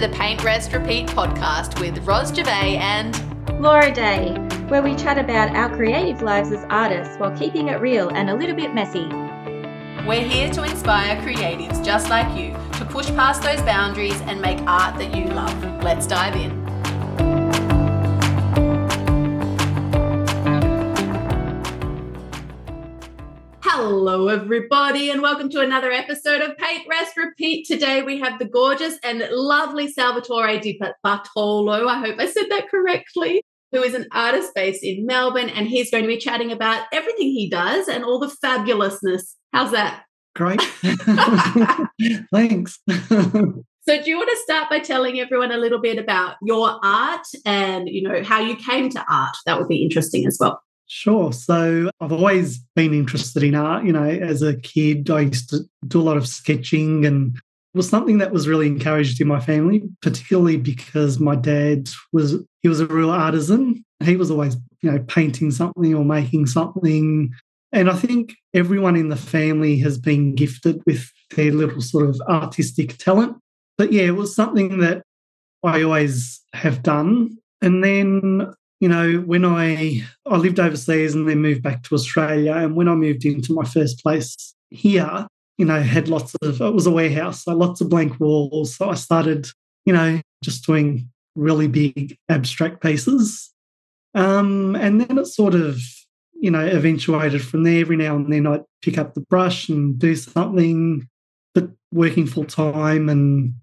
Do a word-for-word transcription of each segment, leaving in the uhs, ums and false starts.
to the Paint Rest Repeat podcast with Ros Gervais and Laura Day, where we chat about our creative lives as artists while keeping it real and a little bit messy. We're here to inspire creatives just like you to push past those boundaries and make art that you love. Let's dive in. Hello everybody and welcome to another episode of Paint Rest Repeat. Today we have the gorgeous and lovely Salvatore Di Bartolo, I hope I said that correctly, who is an artist based in Melbourne, and he's going to be chatting about everything he does and all the fabulousness. How's that? Great. Thanks. So do you want to start by telling everyone a little bit about your art and, you know, how you came to art? That would be interesting as well. Sure. So I've always been interested in art. You know, as a kid, I used to do a lot of sketching, and it was something that was really encouraged in my family, particularly because my dad was, he was a real artisan. He was always, you know, painting something or making something. And I think everyone in the family has been gifted with their little sort of artistic talent. But yeah, it was something that I always have done. And then, you know, when I, I lived overseas and then moved back to Australia, and when I moved into my first place here, you know, had lots of, it was a warehouse, so lots of blank walls. So I started, you know, just doing really big abstract pieces. Um, and then it sort of, you know, eventuated from there. Every now and then I'd pick up the brush and do something, but working full time and,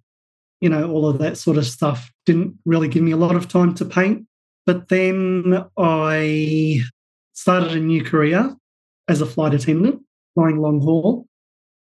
you know, all of that sort of stuff didn't really give me a lot of time to paint. But then I started a new career as a flight attendant, flying long haul.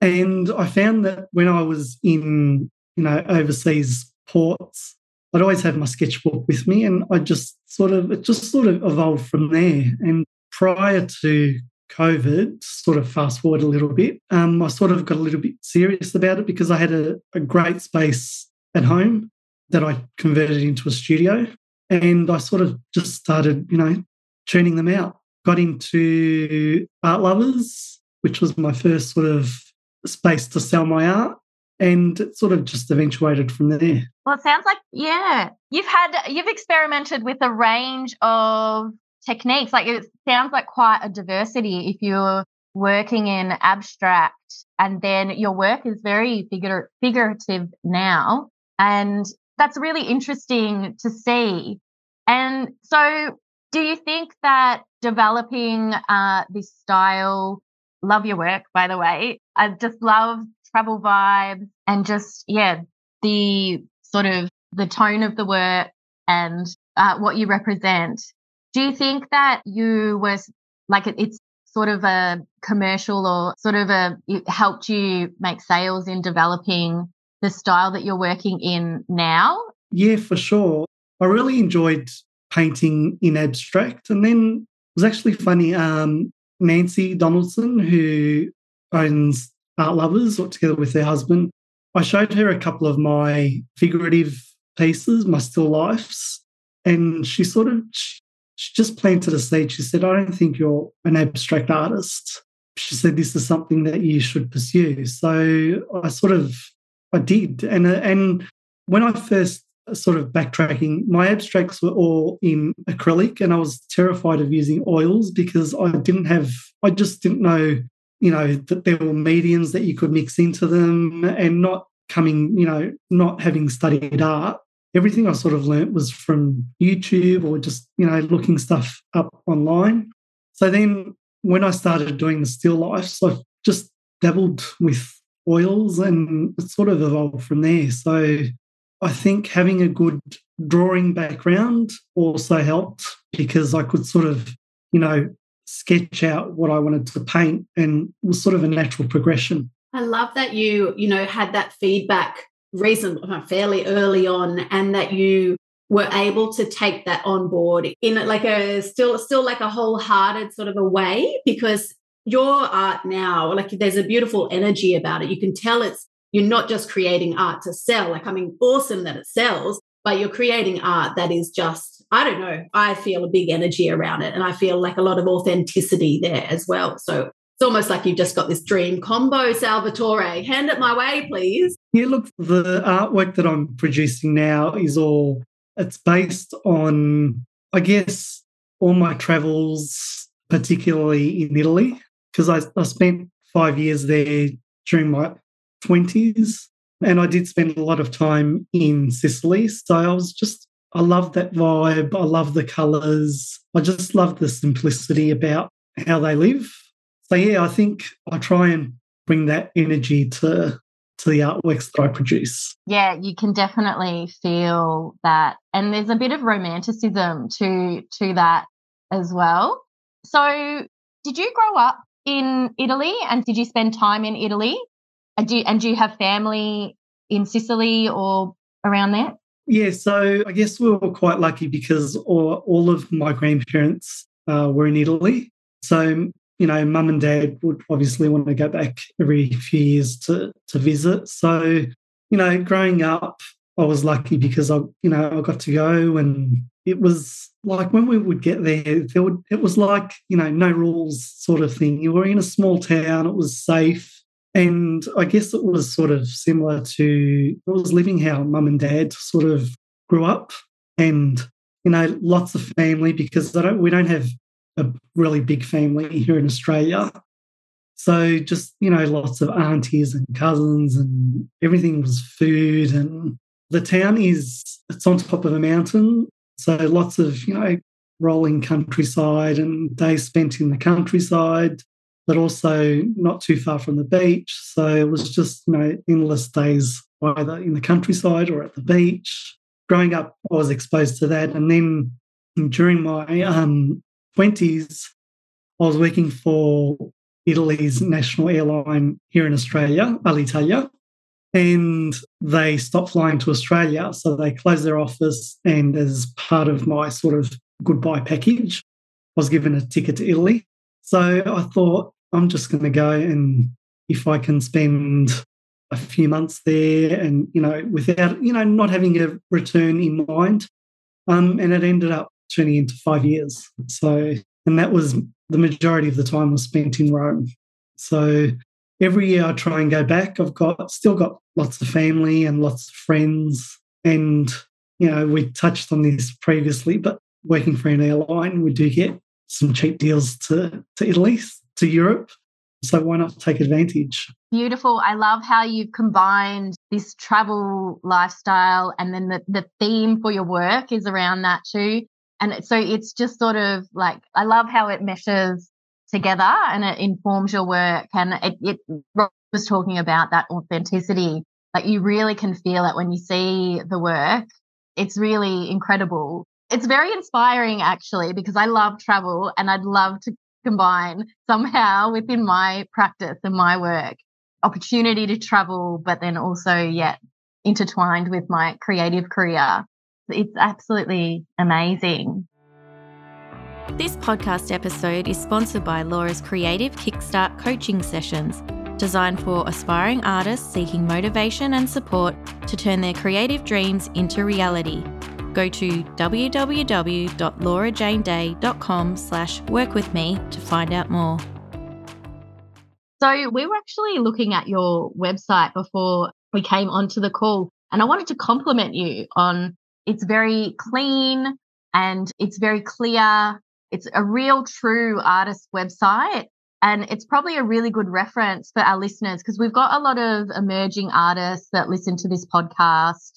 And I found that when I was in, you know, overseas ports, I'd always have my sketchbook with me, and I just sort of, it just sort of evolved from there. And prior to COVID, sort of fast forward a little bit, um, I sort of got a little bit serious about it because I had a, a great space at home that I converted into a studio. And I sort of just started, you know, churning them out. Got into Art Lovers, which was my first sort of space to sell my art. And it sort of just eventuated from there. Well, it sounds like, yeah, you've had, you've experimented with a range of techniques. Like it sounds like quite a diversity if you're working in abstract, and then your work is very figure, figurative now. And that's really interesting to see. And so do you think that developing uh, this style, love your work, by the way, I just love travel vibes and just, yeah, the sort of the tone of the work and uh, what you represent. Do you think that you were, like it's sort of a commercial or sort of a, it helped you make sales in developing the style that you're working in now? Yeah, for sure. I really enjoyed painting in abstract. And then it was actually funny, um, Nancy Donaldson, who owns Art Lovers, or together with her husband, I showed her a couple of my figurative pieces, my still lifes, and she sort of she just planted a seed. She said, I don't think you're an abstract artist. She said, this is something that you should pursue. So I sort of, I did. And and when I first sort of backtracking, my abstracts were all in acrylic, and I was terrified of using oils because I didn't have, I just didn't know, you know, that there were mediums that you could mix into them, and not coming, you know, not having studied art. Everything I sort of learnt was from YouTube or just, you know, looking stuff up online. So then when I started doing the still lifes, I just dabbled with oils, and it sort of evolved from there. So I think having a good drawing background also helped because I could sort of, you know, sketch out what I wanted to paint, and it was sort of a natural progression. I love that you, you know, had that feedback recently, fairly early on, and that you were able to take that on board in like a still, still like a wholehearted sort of a way, because your art now, like there's a beautiful energy about it. You can tell it's, you're not just creating art to sell. Like, I mean, awesome that it sells, but you're creating art that is just, I don't know, I feel a big energy around it, and I feel like a lot of authenticity there as well. So it's almost like you've just got this dream combo, Salvatore. Hand it my way, please. Yeah, look, the artwork that I'm producing now is all, it's based on, I guess, all my travels, particularly in Italy, because I, I spent five years there during my twenties, and I did spend a lot of time in Sicily. So I was just, I love that vibe. I love the colours. I just love the simplicity about how they live. So, yeah, I think I try and bring that energy to to the artworks that I produce. Yeah, you can definitely feel that. And there's a bit of romanticism to to that as well. So did you grow up in Italy, and did you spend time in Italy? And do, and do you have family in Sicily or around there? Yeah, so I guess we were quite lucky because all, all of my grandparents uh, were in Italy. So, you know, mum and dad would obviously want to go back every few years to, to visit. So, you know, growing up, I was lucky because, I, you know, I got to go, and it was like when we would get there, there would, it was like, you know, no rules sort of thing. You were in a small town, it was safe. And I guess it was sort of similar to, it was living how mum and dad sort of grew up, and, you know, lots of family because I don't, we don't have a really big family here in Australia. So just, you know, lots of aunties and cousins, and everything was food. And the town is, it's on top of a mountain. So lots of, you know, rolling countryside and days spent in the countryside, but also not too far from the beach. So it was just, you know, endless days either in the countryside or at the beach. Growing up, I was exposed to that. And then during my um, twenties, I was working for Italy's national airline here in Australia, Alitalia, and they stopped flying to Australia. So they closed their office, and as part of my sort of goodbye package, I was given a ticket to Italy. So I thought, I'm just going to go, and if I can spend a few months there, and, you know, without, you know, not having a return in mind. Um, and it ended up turning into five years. So, and that was the majority of the time was spent in Rome. So every year I try and go back. I've got, still got lots of family and lots of friends. And, you know, we touched on this previously, but working for an airline, we do get some cheap deals to, to Italy, to Europe. So why not take advantage? Beautiful. I love how you've combined this travel lifestyle, and then the, the theme for your work is around that too. And so it's just sort of like, I love how it meshes together and it informs your work. And it, it Rob was talking about that authenticity, like you really can feel it when you see the work. It's really incredible. It's very inspiring, actually, because I love travel and I'd love to combine somehow within my practice and my work, opportunity to travel, but then also yet intertwined with my creative career. It's absolutely amazing. This podcast episode is sponsored by Laura's Creative Kickstart Coaching Sessions, designed for aspiring artists seeking motivation and support to turn their creative dreams into reality. Go to www.laurajaneday.com slash work with me to find out more. So we were actually looking at your website before we came onto the call, and I wanted to compliment you on, it's very clean and it's very clear. It's a real true artist website, and it's probably a really good reference for our listeners because we've got a lot of emerging artists that listen to this podcast.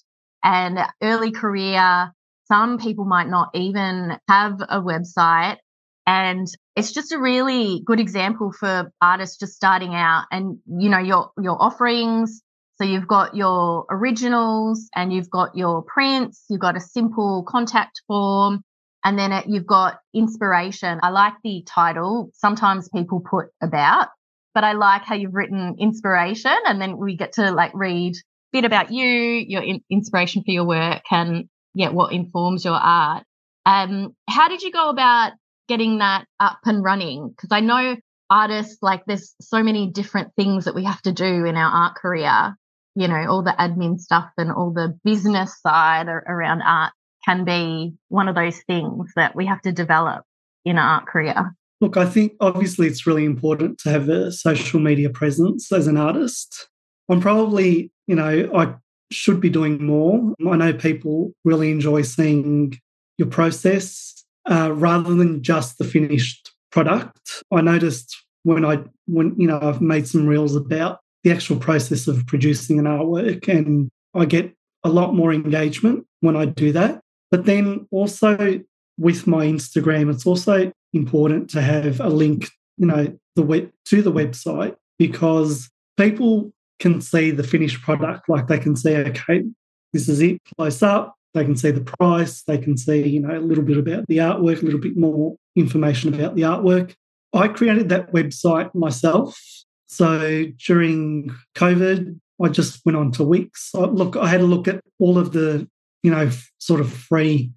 And early career, some people might not even have a website. And it's just a really good example for artists just starting out. And, you know, your your offerings. So you've got your originals, and you've got your prints, you've got a simple contact form, and then it, you've got inspiration. I like the title. Sometimes people put about, but I like how you've written inspiration, and then we get to like read bit about you, your in- inspiration for your work, and yeah, what informs your art. Um, how did you go about getting that up and running? Because I know artists, like there's so many different things that we have to do in our art career. You know, all the admin stuff and all the business side around art can be one of those things that we have to develop in our art career. Look, I think obviously it's really important to have a social media presence as an artist. I'm probably, you know, I should be doing more. I know people really enjoy seeing your process uh, rather than just the finished product. I noticed when I, when you know, I've made some reels about the actual process of producing an artwork, and I get a lot more engagement when I do that. But then also with my Instagram, it's also important to have a link, you know, the web, to the website, because people can see the finished product. Like they can see, okay, this is it, close up. They can see the price. They can see, you know, a little bit about the artwork, a little bit more information about the artwork. I created that website myself. So during COVID, I just went on to Wix. I, look, I had a look at all of the, you know, f- sort of free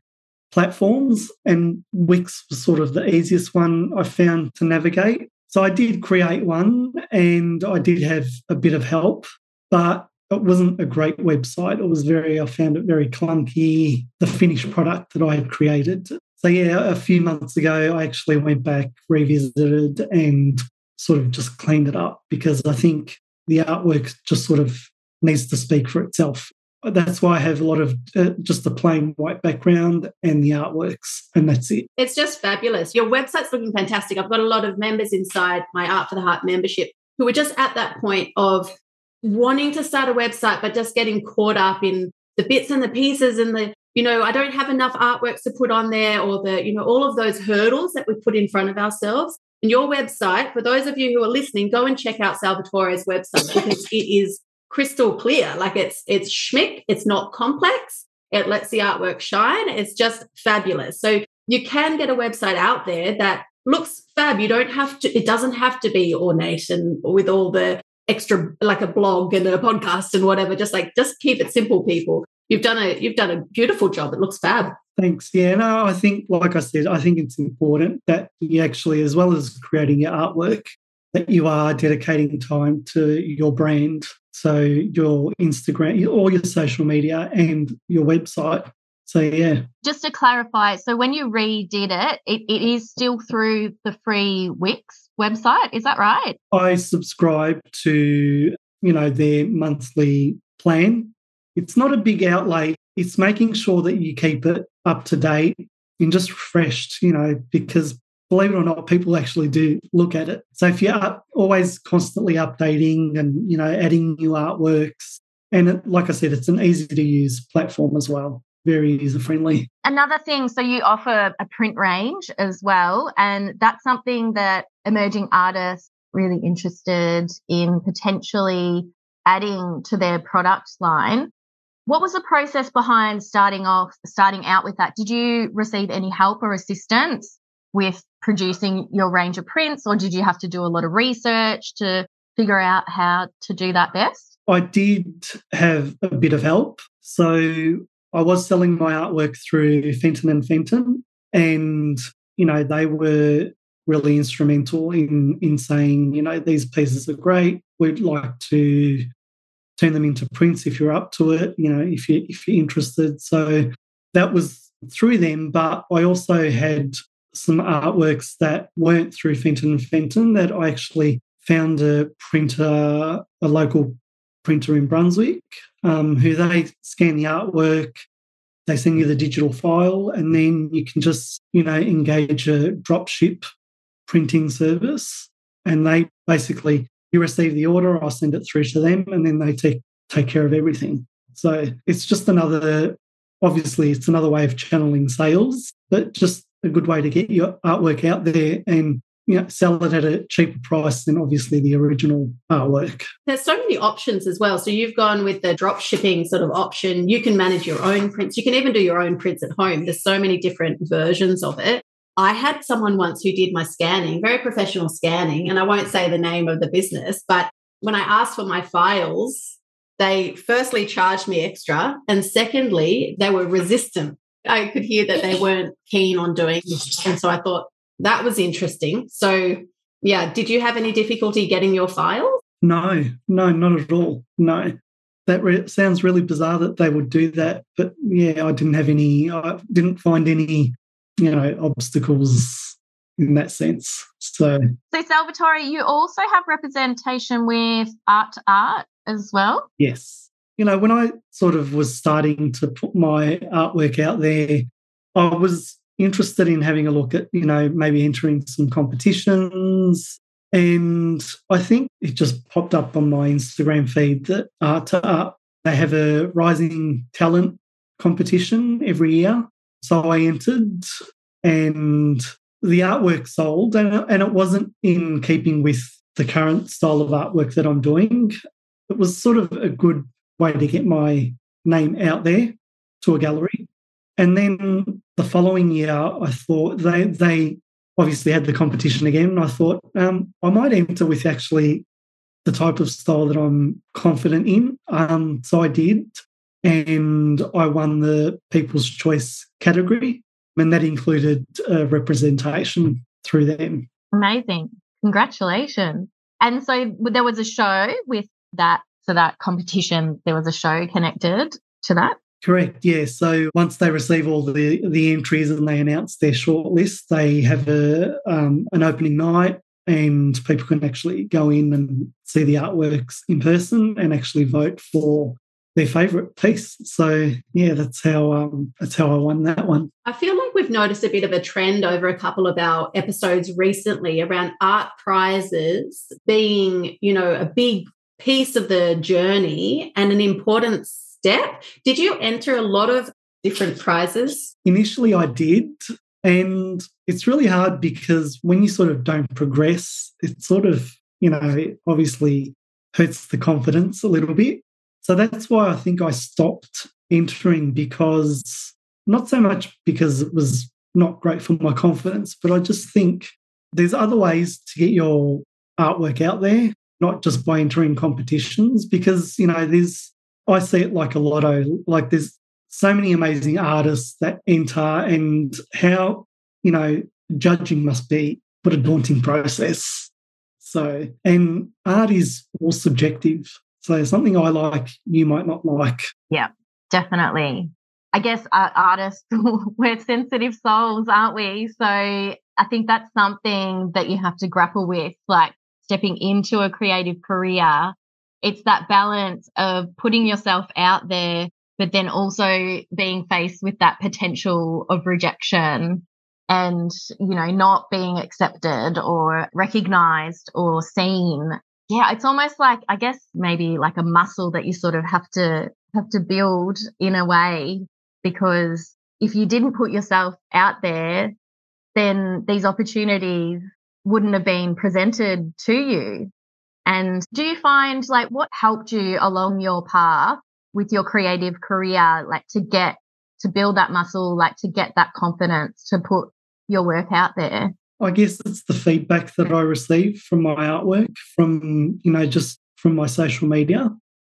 platforms, and Wix was sort of the easiest one I found to navigate. So I did create one, and I did have a bit of help, but it wasn't a great website. It was very, I found it very clunky, the finished product that I had created. So yeah, a few months ago, I actually went back, revisited, and sort of just cleaned it up, because I think the artwork just sort of needs to speak for itself. That's why I have a lot of uh, just a plain white background and the artworks, and that's it. It's just fabulous. Your website's looking fantastic. I've got a lot of members inside my Art for the Heart membership who are just at that point of wanting to start a website but just getting caught up in the bits and the pieces and the, you know, I don't have enough artworks to put on there, or the, you know, all of those hurdles that we put in front of ourselves. And your website, for those of you who are listening, go and check out Salvatore's website, because it is crystal clear. Like it's it's schmick, it's not complex, it lets the artwork shine, it's just fabulous. So you can get a website out there that looks fab. You don't have to, it doesn't have to be ornate and with all the extra, like a blog and a podcast and whatever. Just like, just keep it simple, people. You've done a you've done a beautiful job. It looks fab. Thanks. Yeah, no, I think, like I said, I think it's important that you actually, as well as creating your artwork, that you are dedicating time to your brand. So your Instagram, all your social media and your website. So, yeah. Just to clarify, so when you redid it, it, it is still through the free Wix website. Is that right? I subscribe to, you know, their monthly plan. It's not a big outlay. It's making sure that you keep it up to date and just refreshed, you know, because believe it or not, people actually do look at it. So if you're up, always constantly updating and, you know, adding new artworks, and it, like I said, it's an easy-to-use platform as well, very user-friendly. Another thing, so you offer a print range as well, and that's something that emerging artists really interested in potentially adding to their product line. What was the process behind starting off, starting out with that? Did you receive any help or assistance with producing your range of prints, or did you have to do a lot of research to figure out how to do that best? I did have a bit of help. So I was selling my artwork through Fenton and Fenton, and, you know, they were really instrumental in, in saying, you know, these pieces are great. We'd like to turn them into prints if you're up to it, you know, if you, if you're interested. So that was through them, but I also had some artworks that weren't through Fenton and Fenton that I actually found a printer, a local printer in Brunswick, um, who they scan the artwork, they send you the digital file, and then you can just, you know, engage a dropship printing service, and they basically, you receive the order, I send it through to them, and then they take take care of everything. So it's just another, obviously it's another way of channeling sales, but just a good way to get your artwork out there and, you know, sell it at a cheaper price than obviously the original artwork. There's so many options as well. So you've gone with the drop shipping sort of option. You can manage your own prints. You can even do your own prints at home. There's so many different versions of it. I had someone once who did my scanning, very professional scanning, and I won't say the name of the business, but when I asked for my files, they firstly charged me extra, and secondly, they were resistant. I could hear that they weren't keen on doing it, and so I thought that was interesting. So, yeah, did you have any difficulty getting your files? No, no, not at all, no. That re- sounds really bizarre that they would do that, but, yeah, I didn't have any, I didn't find any, you know, obstacles in that sense. So, so Salvatore, you also have representation with Art to Art as well? Yes. You know, when I sort of was starting to put my artwork out there, I was interested in having a look at, you know, maybe entering some competitions. And I think it just popped up on my Instagram feed that Art to Art, they have a Rising Talent competition every year. So I entered and the artwork sold, and, and it wasn't in keeping with the current style of artwork that I'm doing. It was sort of a good way to get my name out there to a gallery. And then the following year, I thought they they obviously had the competition again, and I thought um, I might enter with actually the type of style that I'm confident in. Um, so I did, and I won the People's Choice category, and that included uh, representation through them. Amazing. Congratulations. And so there was a show with that, so that competition, there was a show connected to that? Correct, yeah. So once they receive all the, the entries and they announce their shortlist, they have a um, an opening night and people can actually go in and see the artworks in person and actually vote for their favourite piece. So, yeah, that's how um, that's how I won that one. I feel like we've noticed a bit of a trend over a couple of our episodes recently around art prizes being, you know, a big piece of the journey and an important step. Did you enter a lot of different prizes? Initially I did, and it's really hard because when you sort of don't progress, it sort of, you know, it obviously hurts the confidence a little bit. So that's why I think I stopped entering, because not so much because it was not great for my confidence, but I just think there's other ways to get your artwork out there, not just by entering competitions, because, you know, there's, I see it like a lotto, like there's so many amazing artists that enter, and how, you know, judging must be what a daunting process. So, and art is all subjective. So something I like, you might not like. Yeah, definitely. I guess artists, we're sensitive souls, aren't we? So I think that's something that you have to grapple with, like stepping into a creative career. It's that balance of putting yourself out there, but then also being faced with that potential of rejection and, you know, not being accepted or recognised or seen. Yeah, it's almost like, I guess, maybe like a muscle that you sort of have to have to build in a way, because if you didn't put yourself out there, then these opportunities wouldn't have been presented to you. And do you find, like, what helped you along your path with your creative career, like to get, to build that muscle, like to get that confidence to put your work out there? I guess it's the feedback that I receive from my artwork, from, you know, just from my social media.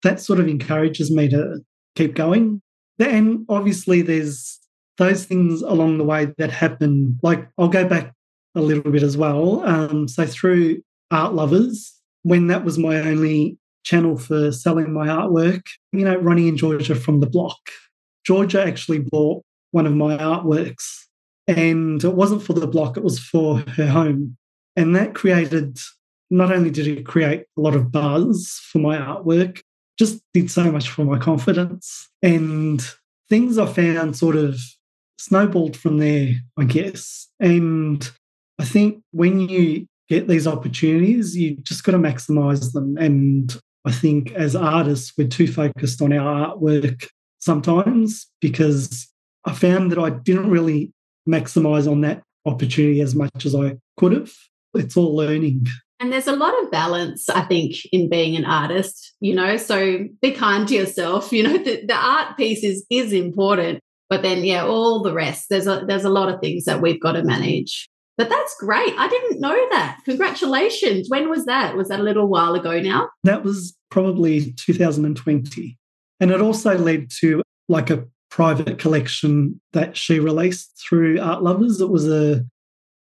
That sort of encourages me to keep going. Then obviously there's those things along the way that happen. Like, I'll go back a little bit as well. Um, so through Art Lovers, when that was my only channel for selling my artwork, you know, running in Georgia from the block, Georgia actually bought one of my artworks. And it wasn't for the block, it was for her home. And that created, not only did it create a lot of buzz for my artwork, just did so much for my confidence. And things I found sort of snowballed from there, I guess. And I think when you get these opportunities, you just got to maximise them. And I think as artists, we're too focused on our artwork sometimes, because I found that I didn't really maximise on that opportunity as much as I could have. It's all learning. And there's a lot of balance, I think, in being an artist, you know, so be kind to yourself. You know, the, the art piece is is important, but then, yeah, all the rest, there's a, there's a lot of things that we've got to manage. But that's great. I didn't know that. Congratulations. When was that? Was that a little while ago now? That was probably two thousand twenty. And it also led to like a private collection that she released through Art Lovers. It was a,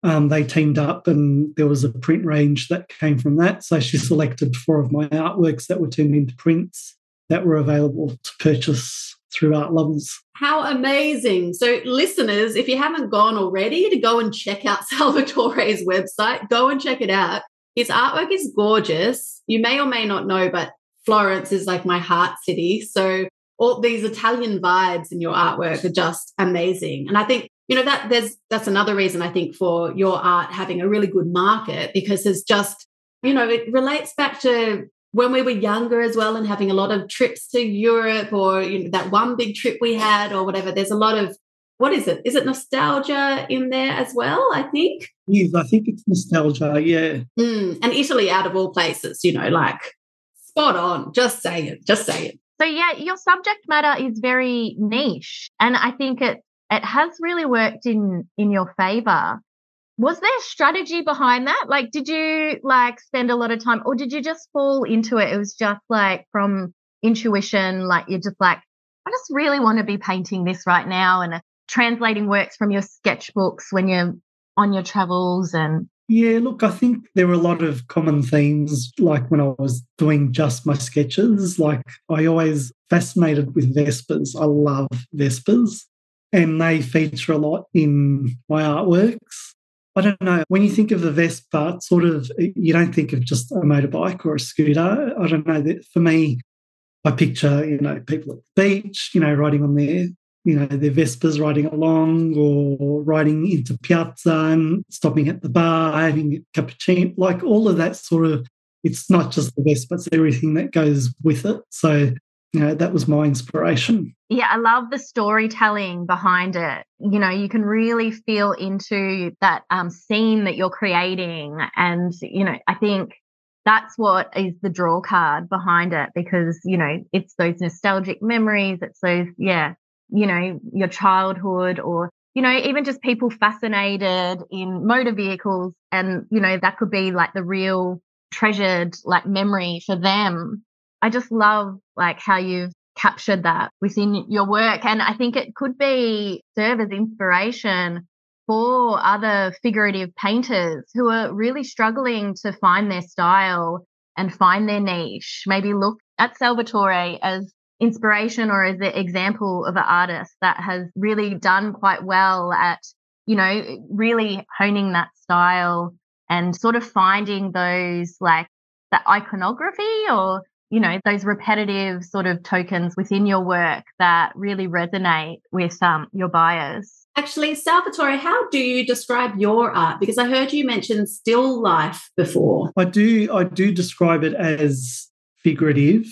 um, they teamed up and there was a print range that came from that. So she selected four of my artworks that were turned into prints that were available to purchase through Art Lovers. How amazing. So listeners, if you haven't gone already, to go and check out Salvatore's website, go and check it out. His artwork is gorgeous. You may or may not know, but Florence is like my heart city. So all these Italian vibes in your artwork are just amazing. And I think, you know, that there's that's another reason I think for your art having a really good market, because there's just, you know, it relates back to when we were younger as well and having a lot of trips to Europe, or, you know, that one big trip we had or whatever. There's a lot of, what is it? Is it nostalgia in there as well, I think? Yes, I think it's nostalgia, yeah. Mm, and Italy, out of all places, you know, like spot on. Just say it, just say it. So, yeah, your subject matter is very niche, and I think it it has really worked in in your favour. Was there strategy behind that? Like, did you, like, spend a lot of time, or did you just fall into it? It was just, like, from intuition, like, you're just like, I just really want to be painting this right now, and uh, translating works from your sketchbooks when you're on your travels and... Yeah, look, I think there were a lot of common themes, like when I was doing just my sketches. Like, I always fascinated with Vespers. I love Vespers, and they feature a lot in my artworks. I don't know, when you think of the Vespa, sort of, you don't think of just a motorbike or a scooter. I don't know, that for me, I picture, you know, people at the beach, you know, riding on their, you know, their Vespas, riding along or riding into Piazza and stopping at the bar, having a cappuccino, like all of that sort of, it's not just the Vespa, it's everything that goes with it. So, you know, that was my inspiration. Yeah, I love the storytelling behind it. You know, you can really feel into that um, scene that you're creating. And, you know, I think that's what is the draw card behind it, because, you know, it's those nostalgic memories. It's those, yeah, you know, your childhood, or, you know, even just people fascinated in motor vehicles. And, you know, that could be like the real treasured like memory for them. I just love like how you've captured that within your work. And I think it could be serve as inspiration for other figurative painters who are really struggling to find their style and find their niche. Maybe look at Salvatore as inspiration or as the example of an artist that has really done quite well at, you know, really honing that style and sort of finding those like that iconography or, you know, those repetitive sort of tokens within your work that really resonate with um, your buyers. Actually, Salvatore, how do you describe your art? Because I heard you mention still life before. I do, I do describe it as figurative.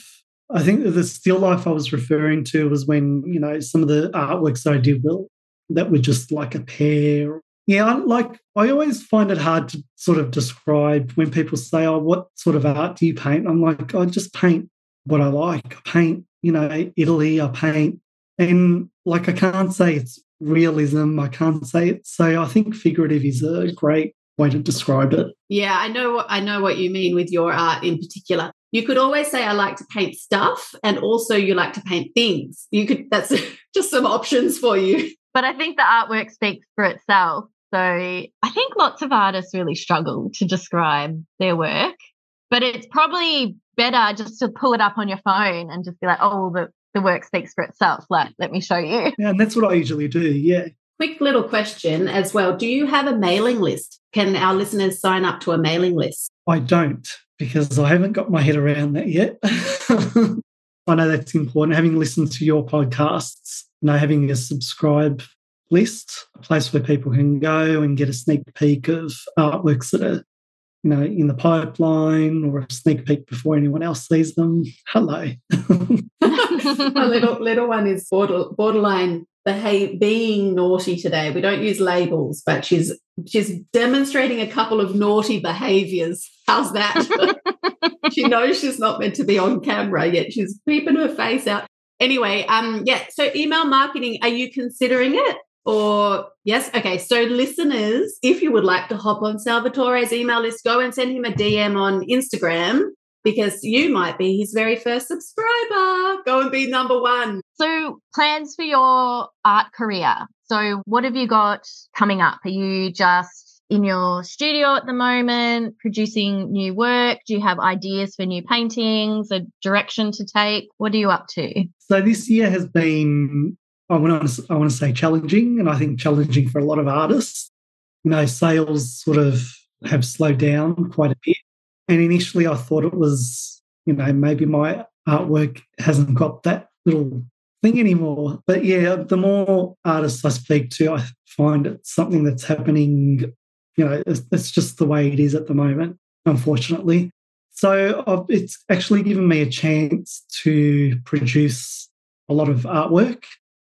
I think that the still life I was referring to was when, you know, some of the artworks that I did well, that were just like a pair. Yeah, I, like I always find it hard to sort of describe when people say, oh, what sort of art do you paint? I'm like, I just paint what I like. I paint, you know, Italy, I paint. And, like, I can't say it's realism. I can't say it. So I think figurative is a great way to describe it. Yeah, I know, I know what you mean with your art in particular. You could always say, I like to paint stuff, and also you like to paint things. You could. That's just some options for you. But I think the artwork speaks for itself. So I think lots of artists really struggle to describe their work, but it's probably better just to pull it up on your phone and just be like, oh, well, the, the work speaks for itself. Like, let me show you. Yeah, and that's what I usually do, yeah. Quick little question as well. Do you have a mailing list? Can our listeners sign up to a mailing list? I don't, because I haven't got my head around that yet. I know that's important. Having listened to your podcasts, you know, having a subscribe list, a place where people can go and get a sneak peek of artworks that are, you know, in the pipeline, or a sneak peek before anyone else sees them. Hello. My little little one is border, borderline behave, being naughty today. We don't use labels, but she's she's demonstrating a couple of naughty behaviours. How's that? She knows she's not meant to be on camera, yet she's peeping her face out. Anyway, um, yeah, so email marketing, are you considering it? Or yes, okay, so listeners, if you would like to hop on Salvatore's email list, go and send him a D M on Instagram, because you might be his very first subscriber. Go and be number one. So plans for your art career. So what have you got coming up? Are you just in your studio at the moment, producing new work? Do you have ideas for new paintings, a direction to take? What are you up to? So this year has been... I want to, I want to say challenging, and I think challenging for a lot of artists. You know, sales sort of have slowed down quite a bit. And initially I thought it was you know, maybe my artwork hasn't got that little thing anymore. But yeah, the more artists I speak to, I find it's something that's happening, you know, it's, it's just the way it is at the moment, unfortunately. So I've, it's actually given me a chance to produce a lot of artwork,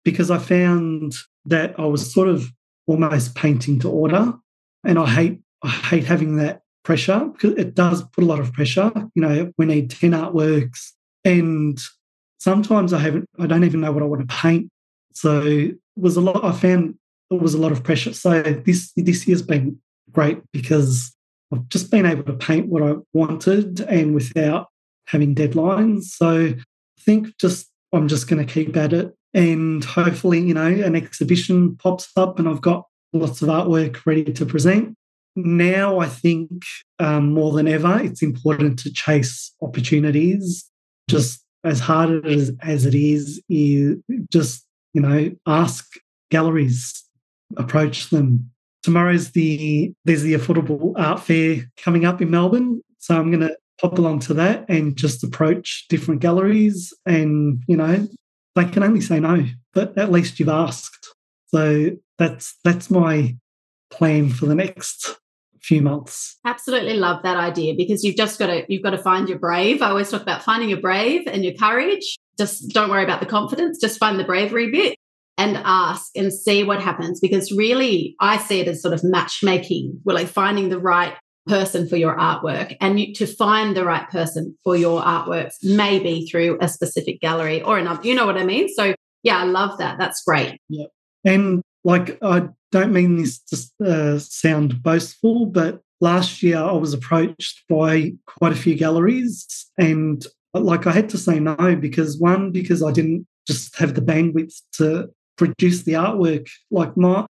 because I found that I was sort of almost painting to order, and I hate I hate having that pressure, because it does put a lot of pressure. You know, we need ten artworks, and sometimes I haven't I don't even know what I want to paint. So it was a lot I found it was a lot of pressure. So this this year's been great, because I've just been able to paint what I wanted and without having deadlines. So I think just I'm just going to keep at it, and hopefully, you know, an exhibition pops up and I've got lots of artwork ready to present. Now I think um, more than ever it's important to chase opportunities. Just as hard as, as it is, is just, you know, ask galleries, approach them. Tomorrow's the there's the Affordable Art Fair coming up in Melbourne, so I'm going to pop along to that and just approach different galleries, and, you know, they can only say no, but at least you've asked. So that's that's my plan for the next few months. Absolutely love that idea, because you've just got to you've got to find your brave. I always talk about finding your brave and your courage. Just don't worry about the confidence, just find the bravery bit and ask and see what happens, because really I see it as sort of matchmaking. We're like finding the right person for your artwork, and you, to find the right person for your artworks, maybe through a specific gallery or another, you know what I mean? So yeah, I love that. That's great. Yeah. And like, I don't mean this to uh, sound boastful, but last year I was approached by quite a few galleries, and like I had to say no, because one, because I didn't just have the bandwidth to produce the artwork. Like my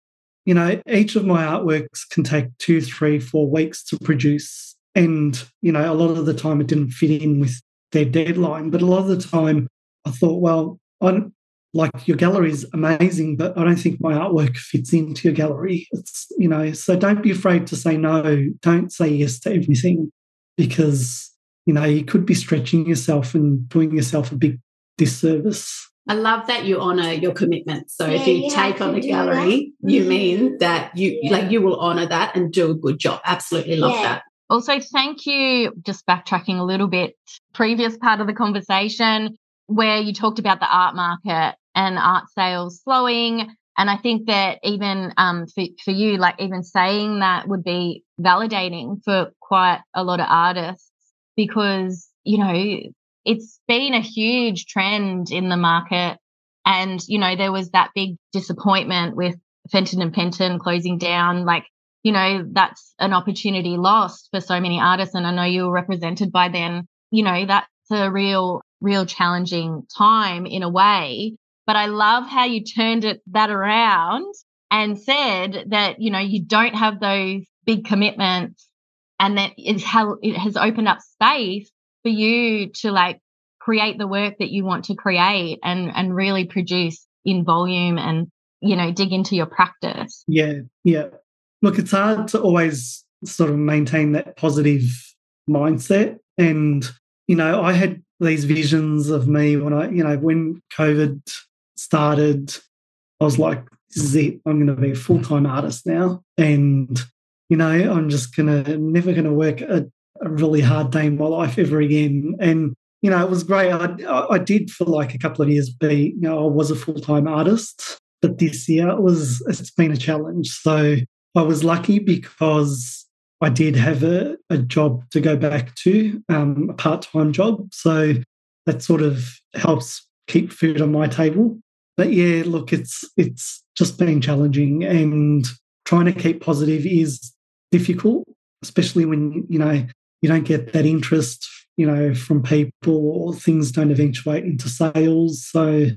You know, each of my artworks can take two, three, four weeks to produce. And, you know, a lot of the time it didn't fit in with their deadline. But a lot of the time I thought, well, I don't, like, your gallery's amazing, but I don't think my artwork fits into your gallery. It's, you know, so don't be afraid to say no. Don't say yes to everything, because, you know, you could be stretching yourself and doing yourself a big disservice. I love that you honour your commitment. So yeah, if you yeah, take on a gallery, that. you mean that you yeah. like you will honour that and do a good job. Absolutely love yeah. that. Also, thank you. Just backtracking a little bit, previous part of the conversation where you talked about the art market and art sales slowing. And I think that even um, for, for you, like even saying that would be validating for quite a lot of artists, because, you know, it's been a huge trend in the market. And, you know, there was that big disappointment with Fenton and Fenton closing down. Like, you know, that's an opportunity lost for so many artists. And I know you were represented by them. You know, that's a real, real challenging time in a way. But I love how you turned it that around and said that, you know, you don't have those big commitments, and that it's how it has opened up space for you to like create the work that you want to create, and, and really produce in volume, and, you know, dig into your practice. Yeah, yeah. Look, it's hard to always sort of maintain that positive mindset. And, you know, I had these visions of me when I, you know, when COVID started, I was like, this is it. I'm going to be a full-time artist now. And, you know, I'm just going to, never going to work a a really hard day in my life ever again. And, you know, it was great. I, I did for like a couple of years be, you know, I was a full-time artist, but this year it was, it's been a challenge. So I was lucky because I did have a, a job to go back to, um, a part-time job. So that sort of helps keep food on my table. But yeah, look, it's it's just been challenging, and trying to keep positive is difficult, especially when, you know, you don't get that interest, you know, from people, or things don't eventuate into sales. So,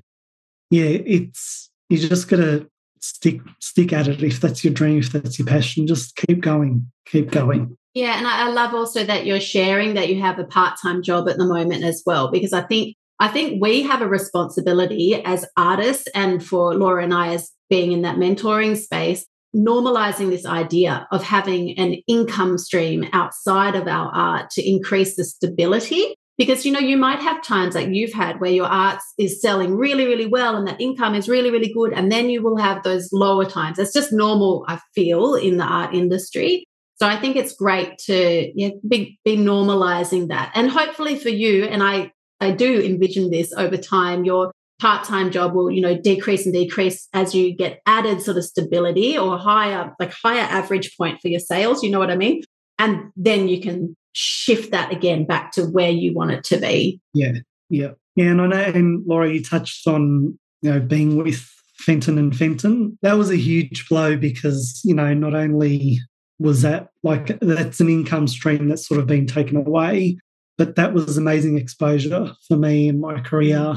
yeah, it's you just got to stick stick at it. If that's your dream, if that's your passion, just keep going, keep going. Yeah, and I love also that you're sharing that you have a part-time job at the moment as well, because I think I think we have a responsibility as artists, and for Laura and I as being in that mentoring space, normalizing this idea of having an income stream outside of our art to increase the stability Because, you know, you might have times like you've had where your art is selling really, really well and that income is really, really good, and then you will have those lower times. It's just normal, I feel, in the art industry. So I think it's great to yeah, be, be normalising that. And hopefully for you, and I, I do envision this over time, your part-time job will, you know, decrease and decrease as you get added sort of stability or higher, like higher average point for your sales, you know what I mean? And then you can shift that again back to where you want it to be. Yeah, yeah. Yeah, and I know, and Laura, you touched on, you know, being with Fenton and Fenton. That was a huge blow because, you know, not only was that like that's an income stream that's sort of been taken away, but that was amazing exposure for me in my career,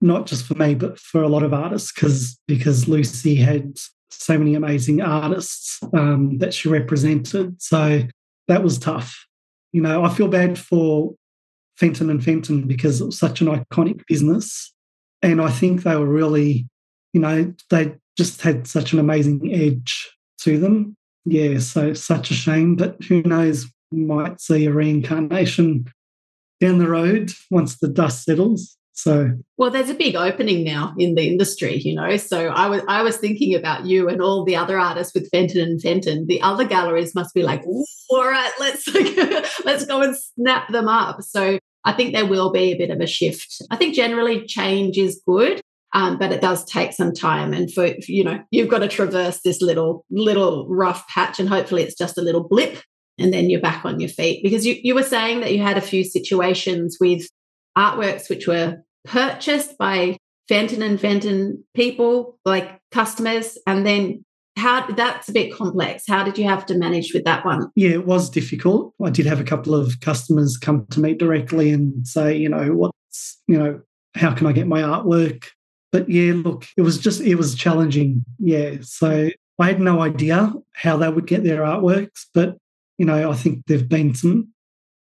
not just for me, but for a lot of artists because because Lucy had so many amazing artists um, that she represented. So that was tough. You know, I feel bad for Fenton and Fenton because it was such an iconic business, and I think they were really, you know, they just had such an amazing edge to them. Yeah, so such a shame, but who knows, we might see a reincarnation down the road once the dust settles. So, well, there's a big opening now in the industry, you know. So I was I was thinking about you and all the other artists with Fenton and Fenton. The other galleries must be like, all right, let's let's go and snap them up. So I think there will be a bit of a shift. I think generally change is good, um, but it does take some time. And for you know, you've got to traverse this little little rough patch, and hopefully it's just a little blip, and then you're back on your feet. Because you you were saying that you had a few situations with artworks which were purchased by Fenton and Fenton people, like customers, and then how that's a bit complex. How did you have to manage with that one? Yeah, it was difficult. I did have a couple of customers come to me directly and say, you know, what's, you know, how can I get my artwork? But yeah, look, it was just, it was challenging. Yeah. So I had no idea how they would get their artworks, but, you know, I think there've been some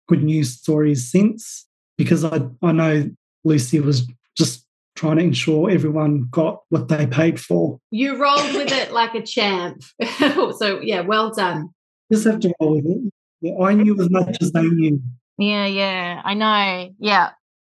good news stories since because I, I know Lucy was just trying to ensure everyone got what they paid for. You rolled with it like a champ. So, yeah, well done. Just have to roll with it. Yeah, I knew as much as they knew. Yeah, yeah, I know. Yeah,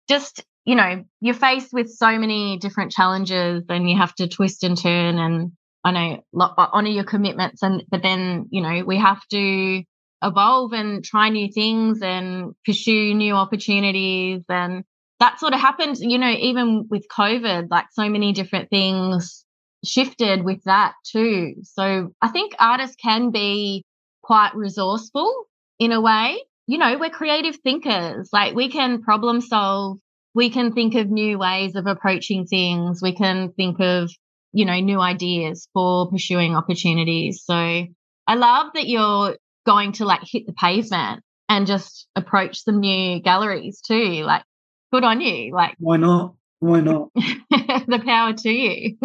just, you know, you're faced with so many different challenges and you have to twist and turn and, I know, honour your commitments. And but then, you know, we have to evolve and try new things and pursue new opportunities, and that sort of happened, you know, even with COVID, like so many different things shifted with that too. So I think artists can be quite resourceful in a way. You know, we're creative thinkers. Like we can problem solve. We can think of new ways of approaching things. We can think of, you know, new ideas for pursuing opportunities. So I love that you're going to like hit the pavement and just approach some new galleries too. Like, good on you. Like, why not? Why not? The power to you.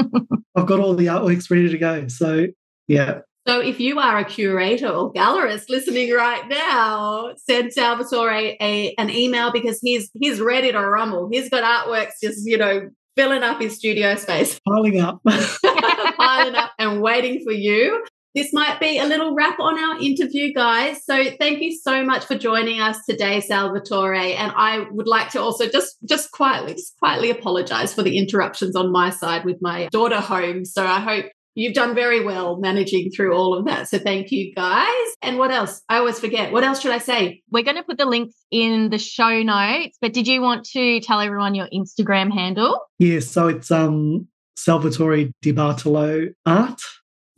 I've got all the artworks ready to go. So, yeah. So if you are a curator or gallerist listening right now, send Salvatore a, a, an email because he's he's ready to rumble. He's got artworks just, you know, filling up his studio space. Piling up. Piling up and waiting for you. This might be a little wrap on our interview, guys. So thank you so much for joining us today, Salvatore. And I would like to also just, just quietly, just quietly apologise for the interruptions on my side with my daughter home. So I hope you've done very well managing through all of that. So thank you, guys. And what else? I always forget. What else should I say? We're going to put the links in the show notes, but did you want to tell everyone your Instagram handle? Yeah, so it's um, Salvatore Di Bartolo Art.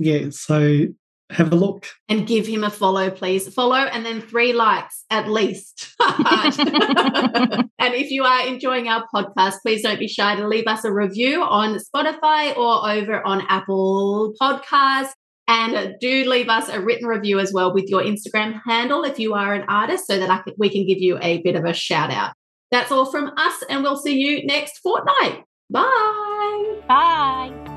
Yeah, so have a look. And give him a follow, please. Follow and then three likes at least. And if you are enjoying our podcast, please don't be shy to leave us a review on Spotify or over on Apple Podcasts. And do leave us a written review as well with your Instagram handle if you are an artist so that I can, we can give you a bit of a shout out. That's all from us and we'll see you next fortnight. Bye. Bye.